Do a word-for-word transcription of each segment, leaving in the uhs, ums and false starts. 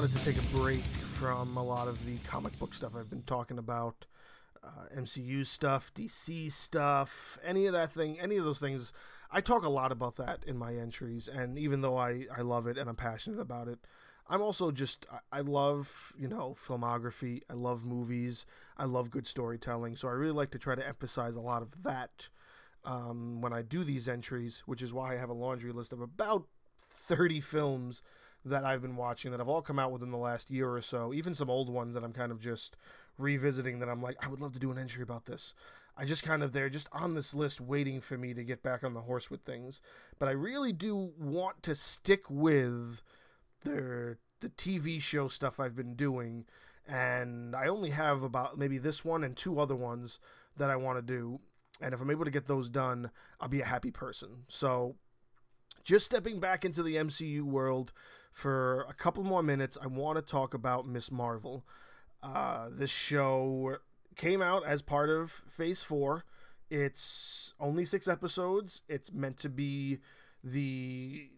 wanted to take a break from a lot of the comic book stuff I've been talking about. Uh, M C U stuff, D C stuff, any of that thing, any of those things. I talk a lot about that in my entries, and even though I, I love it and I'm passionate about it, I'm also just, I, I love, you know, filmography, I love movies, I love good storytelling, so I really like to try to emphasize a lot of that um, when I do these entries, which is why I have a laundry list of about thirty films that I've been watching that have all come out within the last year or so, even some old ones that I'm kind of just revisiting that I'm like, I would love to do an entry about this. I just kind of, they're just on this list waiting for me to get back on the horse with things. But I really do want to stick with the, the T V show stuff I've been doing. And I only have about maybe this one and two other ones that I want to do. And if I'm able to get those done, I'll be a happy person. So just stepping back into the M C U world for a couple more minutes, I want to talk about Miz Marvel. Uh, this show came out as part of Phase four. It's only six episodes. It's meant to be the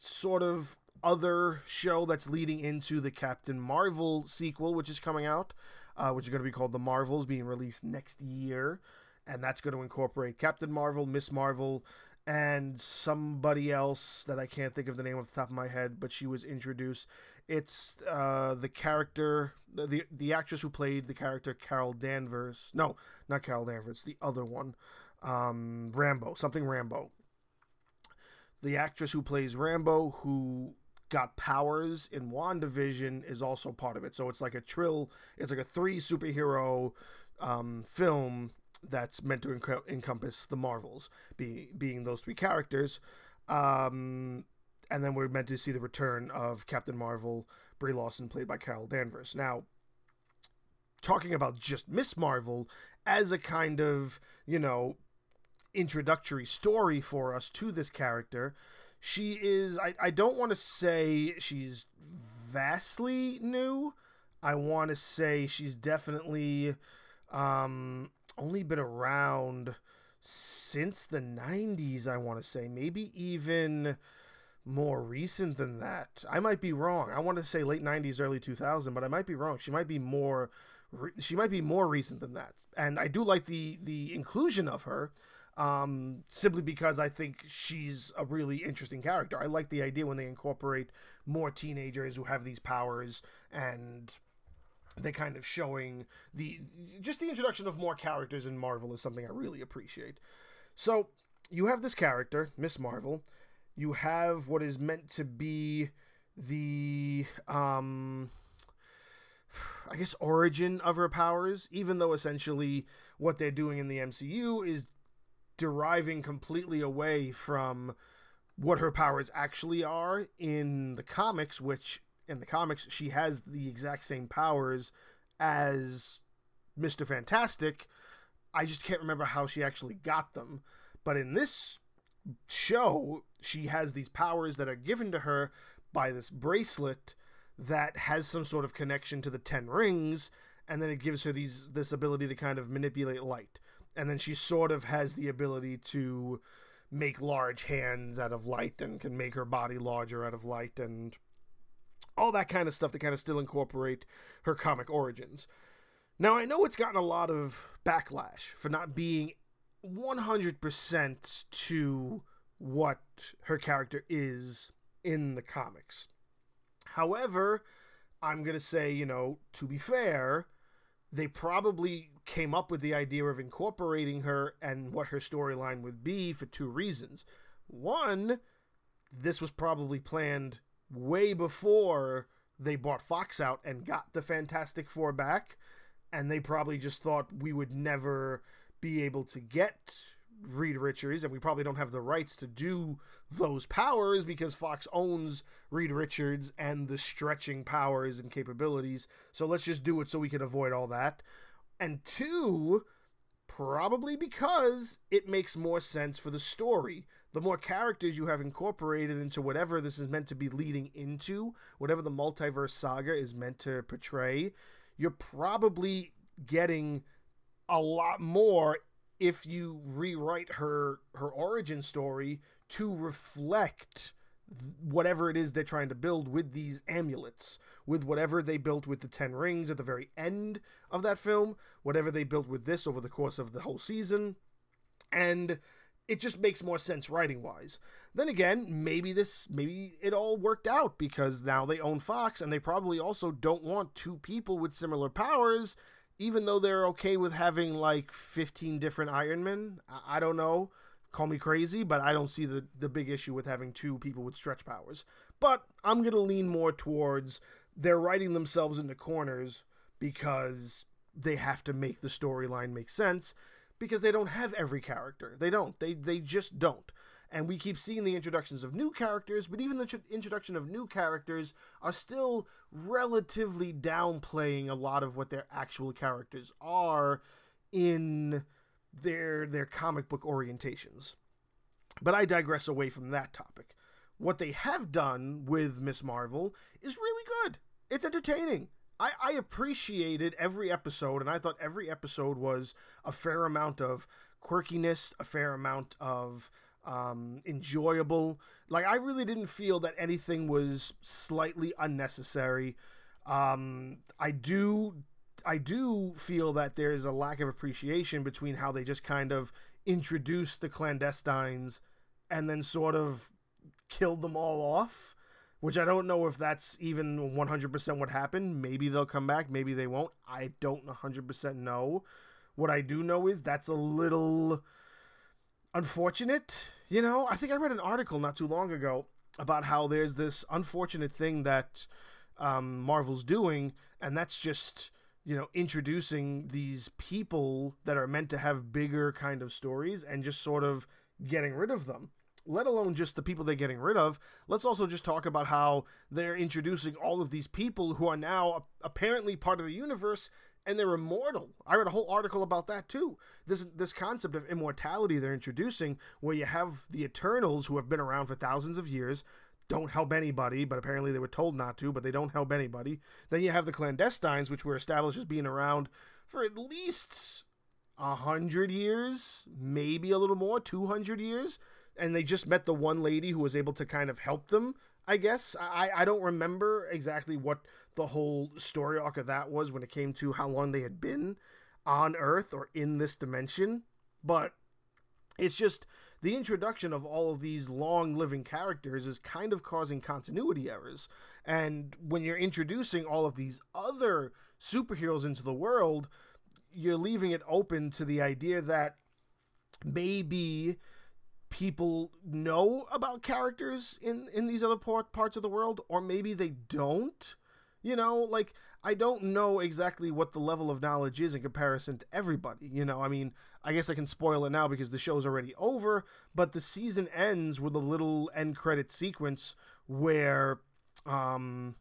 sort of other show that's leading into the Captain Marvel sequel, which is coming out, uh, which is going to be called The Marvels, being released next year. And that's going to incorporate Captain Marvel, Miz Marvel, and somebody else that I can't think of the name off the top of my head, but she was introduced. It's uh, the character, the the actress who played the character Carol Danvers. No, not Carol Danvers, the other one. Um, Rambo, something Rambo. The actress who plays Rambo, who got powers in WandaVision, is also part of it. So it's like a trill, it's like a three superhero um, film that's meant to enc- encompass the Marvels, be, being those three characters. Um, and then we're meant to see the return of Captain Marvel, Brie Lawson, played by Carol Danvers. Now, talking about just Miz Marvel as a kind of, you know, introductory story for us to this character, she is, I, I don't want to say she's vastly new. I want to say she's definitely um, only been around since the nineties, I want to say. Maybe even more recent than that. I might be wrong. I want to say late nineties, early two thousand, but I might be wrong. She might be more she might be more recent than that. And I do like the the inclusion of her um, simply because I think she's a really interesting character. I like the idea when they incorporate more teenagers who have these powers, and they're kind of showing the just the introduction of more characters in Marvel is something I really appreciate. So you have this character, Miz Marvel. You have what is meant to be the, um, I guess, origin of her powers, even though essentially what they're doing in the M C U is deriving completely away from what her powers actually are in the comics, which in the comics, she has the exact same powers as Mister Fantastic. I just can't remember how she actually got them. But in this show, she has these powers that are given to her by this bracelet that has some sort of connection to the Ten Rings, and then it gives her these this ability to kind of manipulate light. And then she sort of has the ability to make large hands out of light and can make her body larger out of light and all that kind of stuff that kind of still incorporate her comic origins. Now, I know it's gotten a lot of backlash for not being one hundred percent to what her character is in the comics. However, I'm going to say, you know, to be fair, they probably came up with the idea of incorporating her and what her storyline would be for two reasons. One, this was probably planned way before they bought Fox out and got the Fantastic Four back, and they probably just thought we would never be able to get Reed Richards, and we probably don't have the rights to do those powers because Fox owns Reed Richards and the stretching powers and capabilities, so let's just do it so we can avoid all that. And two, probably because it makes more sense for the story. The more characters you have incorporated into whatever this is meant to be leading into, whatever the multiverse saga is meant to portray, you're probably getting a lot more if you rewrite her her origin story to reflect whatever it is they're trying to build with these amulets, with whatever they built with the Ten Rings at the very end of that film, whatever they built with this over the course of the whole season. And it just makes more sense writing-wise. Then again, maybe this, maybe it all worked out because now they own Fox, and they probably also don't want two people with similar powers, even though they're okay with having like fifteen different Iron Men. I, I don't know. Call me crazy, but I don't see the, the big issue with having two people with stretch powers. But I'm going to lean more towards they're writing themselves into corners because they have to make the storyline make sense, because they don't have every character. They don't. They they just don't. And we keep seeing the introductions of new characters, but even the tr- introduction of new characters are still relatively downplaying a lot of what their actual characters are in their their comic book orientations. But I digress away from that topic. What they have done with Miz Marvel is really good. It's entertaining. I, I appreciated every episode, and I thought every episode was a fair amount of quirkiness, a fair amount of um, enjoyable. Like, I really didn't feel that anything was slightly unnecessary. Um, I do... I do feel that there is a lack of appreciation between how they just kind of introduced the Clandestines and then sort of killed them all off, which I don't know if that's even one hundred percent what happened. Maybe they'll come back. Maybe they won't. I don't one hundred percent know. What I do know is that's a little unfortunate. You know, I think I read an article not too long ago about how there's this unfortunate thing that um, Marvel's doing, and that's just, you know, introducing these people that are meant to have bigger kind of stories and just sort of getting rid of them, let alone just the people they're getting rid of. Let's also just talk about how they're introducing all of these people who are now apparently part of the universe, and they're immortal. I read a whole article about that too. This this concept of immortality they're introducing, where you have the Eternals who have been around for thousands of years, don't help anybody, but apparently they were told not to, but they don't help anybody. Then you have the Clandestines, which were established as being around for at least one hundred years, maybe a little more, two hundred years, and they just met the one lady who was able to kind of help them, I guess. I, I don't remember exactly what the whole story arc of that was when it came to how long they had been on Earth or in this dimension, but it's just the introduction of all of these long-living characters is kind of causing continuity errors. And when you're introducing all of these other superheroes into the world, you're leaving it open to the idea that maybe people know about characters in, in these other part, parts of the world, or maybe they don't. You know, like, I don't know exactly what the level of knowledge is in comparison to everybody. You know, I mean, I guess I can spoil it now because the show's already over, but the season ends with a little end credit sequence where um,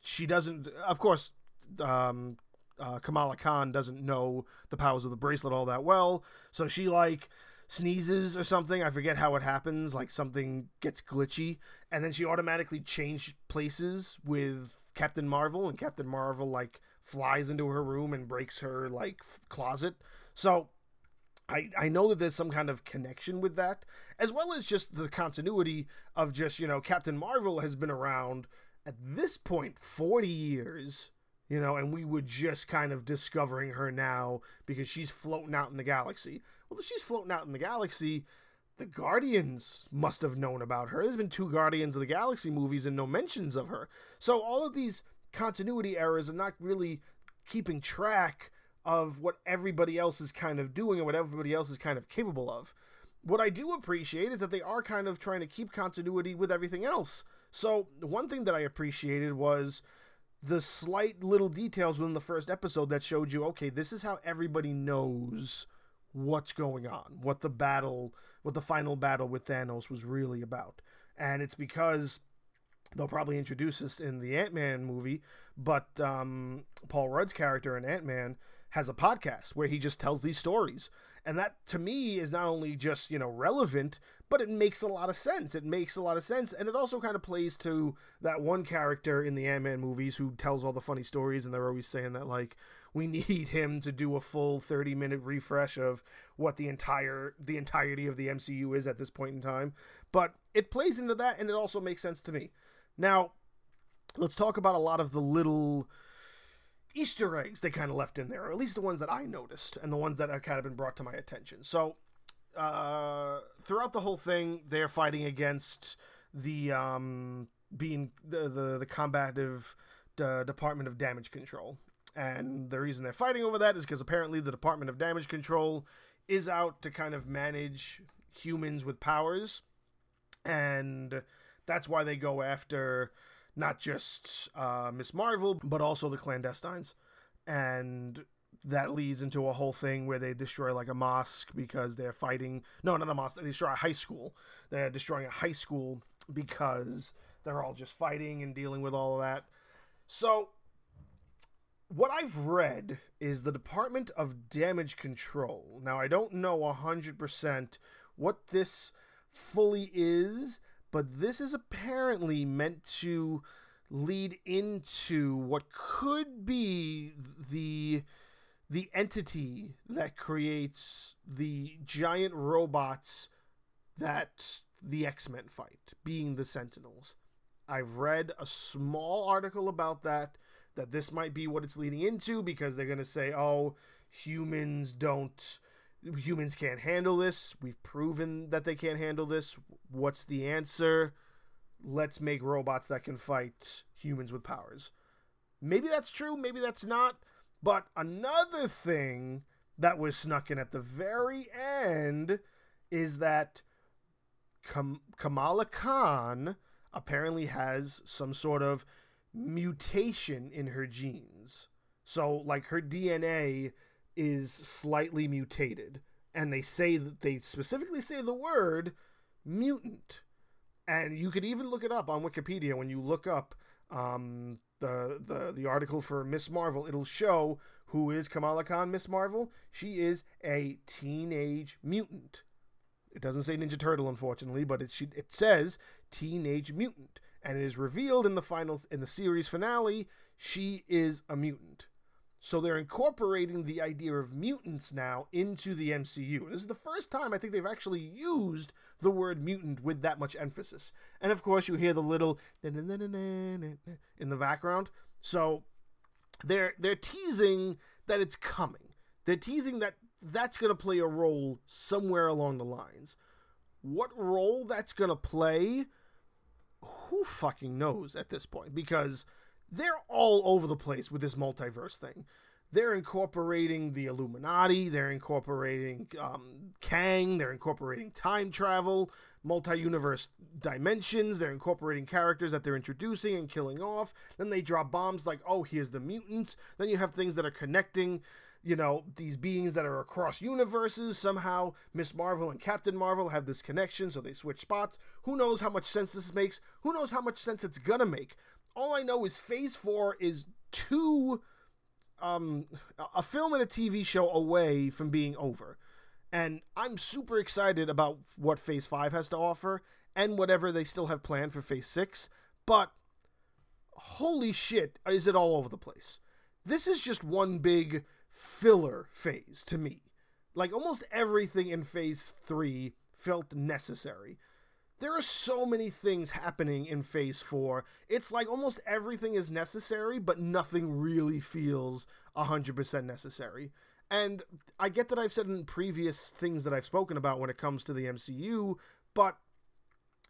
she doesn't, of course, um, uh, Kamala Khan doesn't know the powers of the bracelet all that well, so she, like, sneezes or something. I forget how it happens, like something gets glitchy, and then she automatically changed places with Captain Marvel, and Captain Marvel, like, flies into her room and breaks her, like, f- closet. So I I know that there's some kind of connection with that, as well as just the continuity of just, you know, Captain Marvel has been around at this point forty years, you know, and we were just kind of discovering her now because she's floating out in the galaxy. Well, if she's floating out in the galaxy, the Guardians must have known about her. There's been two Guardians of the Galaxy movies and no mentions of her. So all of these continuity errors are not really keeping track of what everybody else is kind of doing and what everybody else is kind of capable of. What I do appreciate is that they are kind of trying to keep continuity with everything else. So one thing that I appreciated was the slight little details within the first episode that showed you, okay, this is how everybody knows what's going on, what the battle, what the final battle with Thanos was really about. And it's because they'll probably introduce us in the Ant-Man movie, but um, Paul Rudd's character in Ant-Man has a podcast where he just tells these stories. And that, to me, is not only just, you know, relevant, but it makes a lot of sense. It makes a lot of sense, and it also kind of plays to that one character in the Ant-Man movies who tells all the funny stories, and they're always saying that, like, we need him to do a full thirty-minute refresh of what the entire the entirety of the M C U is at this point in time. But it plays into that, and it also makes sense to me. Now, let's talk about a lot of the little Easter eggs they kind of left in there, or at least the ones that I noticed and the ones that have kind of been brought to my attention. So, uh, throughout the whole thing, they're fighting against the um, being the the, the combative uh, Department of Damage Control, and the reason they're fighting over that is because apparently the Department of Damage Control is out to kind of manage humans with powers, and that's why they go after not just uh, Miz Marvel, but also the Clandestines. And that leads into a whole thing where they destroy, like, a mosque because they're fighting... No, not a mosque. They destroy a high school. They're destroying a high school because they're all just fighting and dealing with all of that. So, what I've read is the Department of Damage Control. Now, I don't know one hundred percent what this fully is, but this is apparently meant to lead into what could be the the entity that creates the giant robots that the X-Men fight, being the Sentinels. I've read a small article about that, that this might be what it's leading into, because they're going to say, oh, humans don't... humans can't handle this. We've proven that they can't handle this. What's the answer? Let's make robots that can fight humans with powers. Maybe that's true. Maybe that's not. But another thing that was snuck in at the very end is that Kam- Kamala Khan apparently has some sort of mutation in her genes. So, like, her D N A is slightly mutated, and they say that they specifically say the word mutant, and you could even look it up on Wikipedia. When you look up um the the, the article for Miz Marvel, it'll show who is Kamala Khan. Miz Marvel, she is a teenage mutant. It doesn't say Ninja Turtle, unfortunately, but it she, it says teenage mutant, and it is revealed in the final in the series finale she is a mutant. So they're incorporating the idea of mutants now into the M C U. This is the first time I think they've actually used the word mutant with that much emphasis. And of course you hear the little in the background. So they're they're teasing that it's coming. They're teasing that that's going to play a role somewhere along the lines. What role that's going to play, who fucking knows at this point, because they're all over the place with this multiverse thing. They're incorporating the Illuminati. They're incorporating um, Kang. They're incorporating time travel, multi-universe dimensions. They're incorporating characters that they're introducing and killing off. Then they drop bombs like, oh, here's the mutants. Then you have things that are connecting, you know, these beings that are across universes. Somehow Miz Marvel and Captain Marvel have this connection, so they switch spots. Who knows how much sense this makes? Who knows how much sense it's gonna make? All I know is Phase four is two, um, a film and a T V show away from being over. And I'm super excited about what Phase five has to offer and whatever they still have planned for Phase six. But holy shit, is it all over the place. This is just one big filler phase to me. Like, almost everything in Phase three felt necessary. There are so many things happening in Phase four. It's like almost everything is necessary, but nothing really feels one hundred percent necessary. And I get that I've said in previous things that I've spoken about when it comes to the M C U, but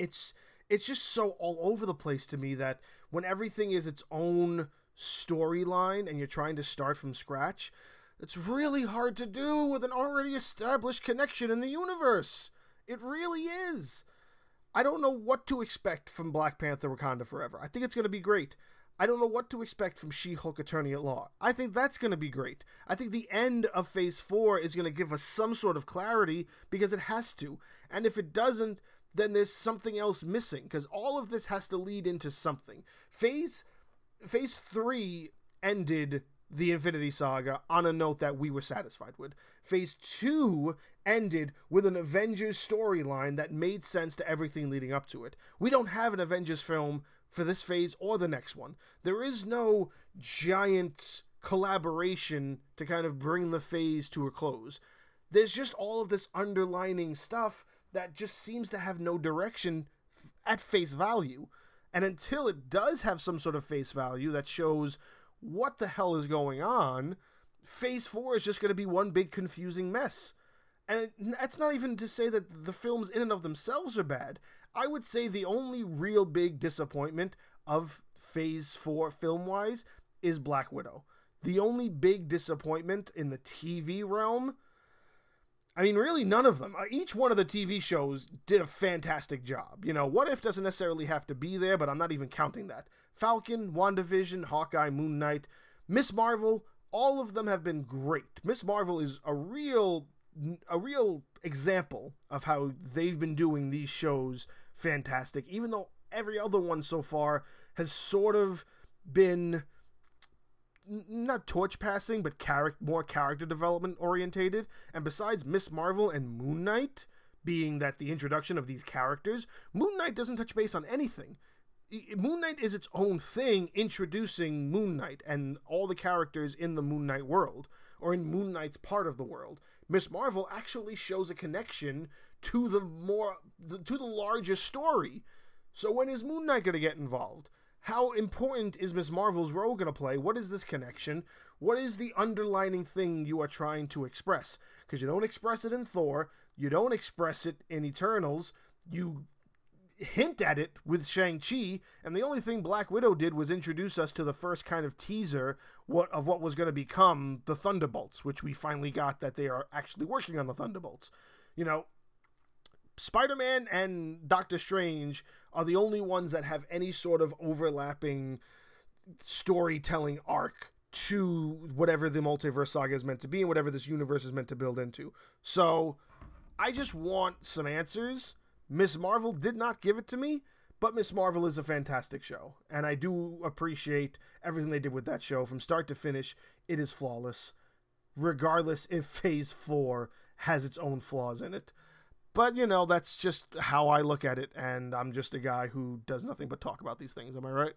it's it's just so all over the place to me that when everything is its own storyline and you're trying to start from scratch, it's really hard to do with an already established connection in the universe. It really is. I don't know what to expect from Black Panther Wakanda Forever. I think it's going to be great. I don't know what to expect from She-Hulk Attorney at Law. I think that's going to be great. I think the end of Phase four is going to give us some sort of clarity, because it has to. And if it doesn't, then there's something else missing, because all of this has to lead into something. Phase, phase three ended the Infinity Saga on a note that we were satisfied with. Phase two ended with an Avengers storyline that made sense to everything leading up to it. We don't have an Avengers film for this phase or the next one. There is no giant collaboration to kind of bring the phase to a close. There's just all of this underlining stuff that just seems to have no direction at face value. And until it does have some sort of face value that shows what the hell is going on, Phase four is just going to be one big confusing mess. And that's not even to say that the films in and of themselves are bad. I would say the only real big disappointment of Phase four film-wise is Black Widow. The only big disappointment in the T V realm, I mean, really none of them. Each one of the T V shows did a fantastic job. You know, What If doesn't necessarily have to be there, but I'm not even counting that. Falcon, WandaVision, Hawkeye, Moon Knight, Miz Marvel, all of them have been great. Miz Marvel is a real, a real example of how they've been doing these shows fantastic, even though every other one so far has sort of been not torch passing, but character, more character development orientated. And besides Miz Marvel and Moon Knight, being that the introduction of these characters, Moon Knight doesn't touch base on anything. Moon Knight is its own thing, introducing Moon Knight and all the characters in the Moon Knight world, or in Moon Knight's part of the world. Miz Marvel actually shows a connection to the more the, to the larger story. So when is Moon Knight going to get involved? How important is Miz Marvel's role going to play? What is this connection? What is the underlining thing you are trying to express? Because you don't express it in Thor. You don't express it in Eternals. You hint at it with Shang-Chi. And the only thing Black Widow did was introduce us to the first kind of teaser what, of what was going to become the Thunderbolts, which we finally got that they are actually working on the Thunderbolts. You know, Spider-Man and Doctor Strange are the only ones that have any sort of overlapping storytelling arc to whatever the multiverse saga is meant to be and whatever this universe is meant to build into. So I just want some answers. Miz Marvel did not give it to me, but Miz Marvel is a fantastic show, and I do appreciate everything they did with that show. From start to finish, it is flawless, regardless if Phase four has its own flaws in it. But, you know, that's just how I look at it, and I'm just a guy who does nothing but talk about these things. Am I right?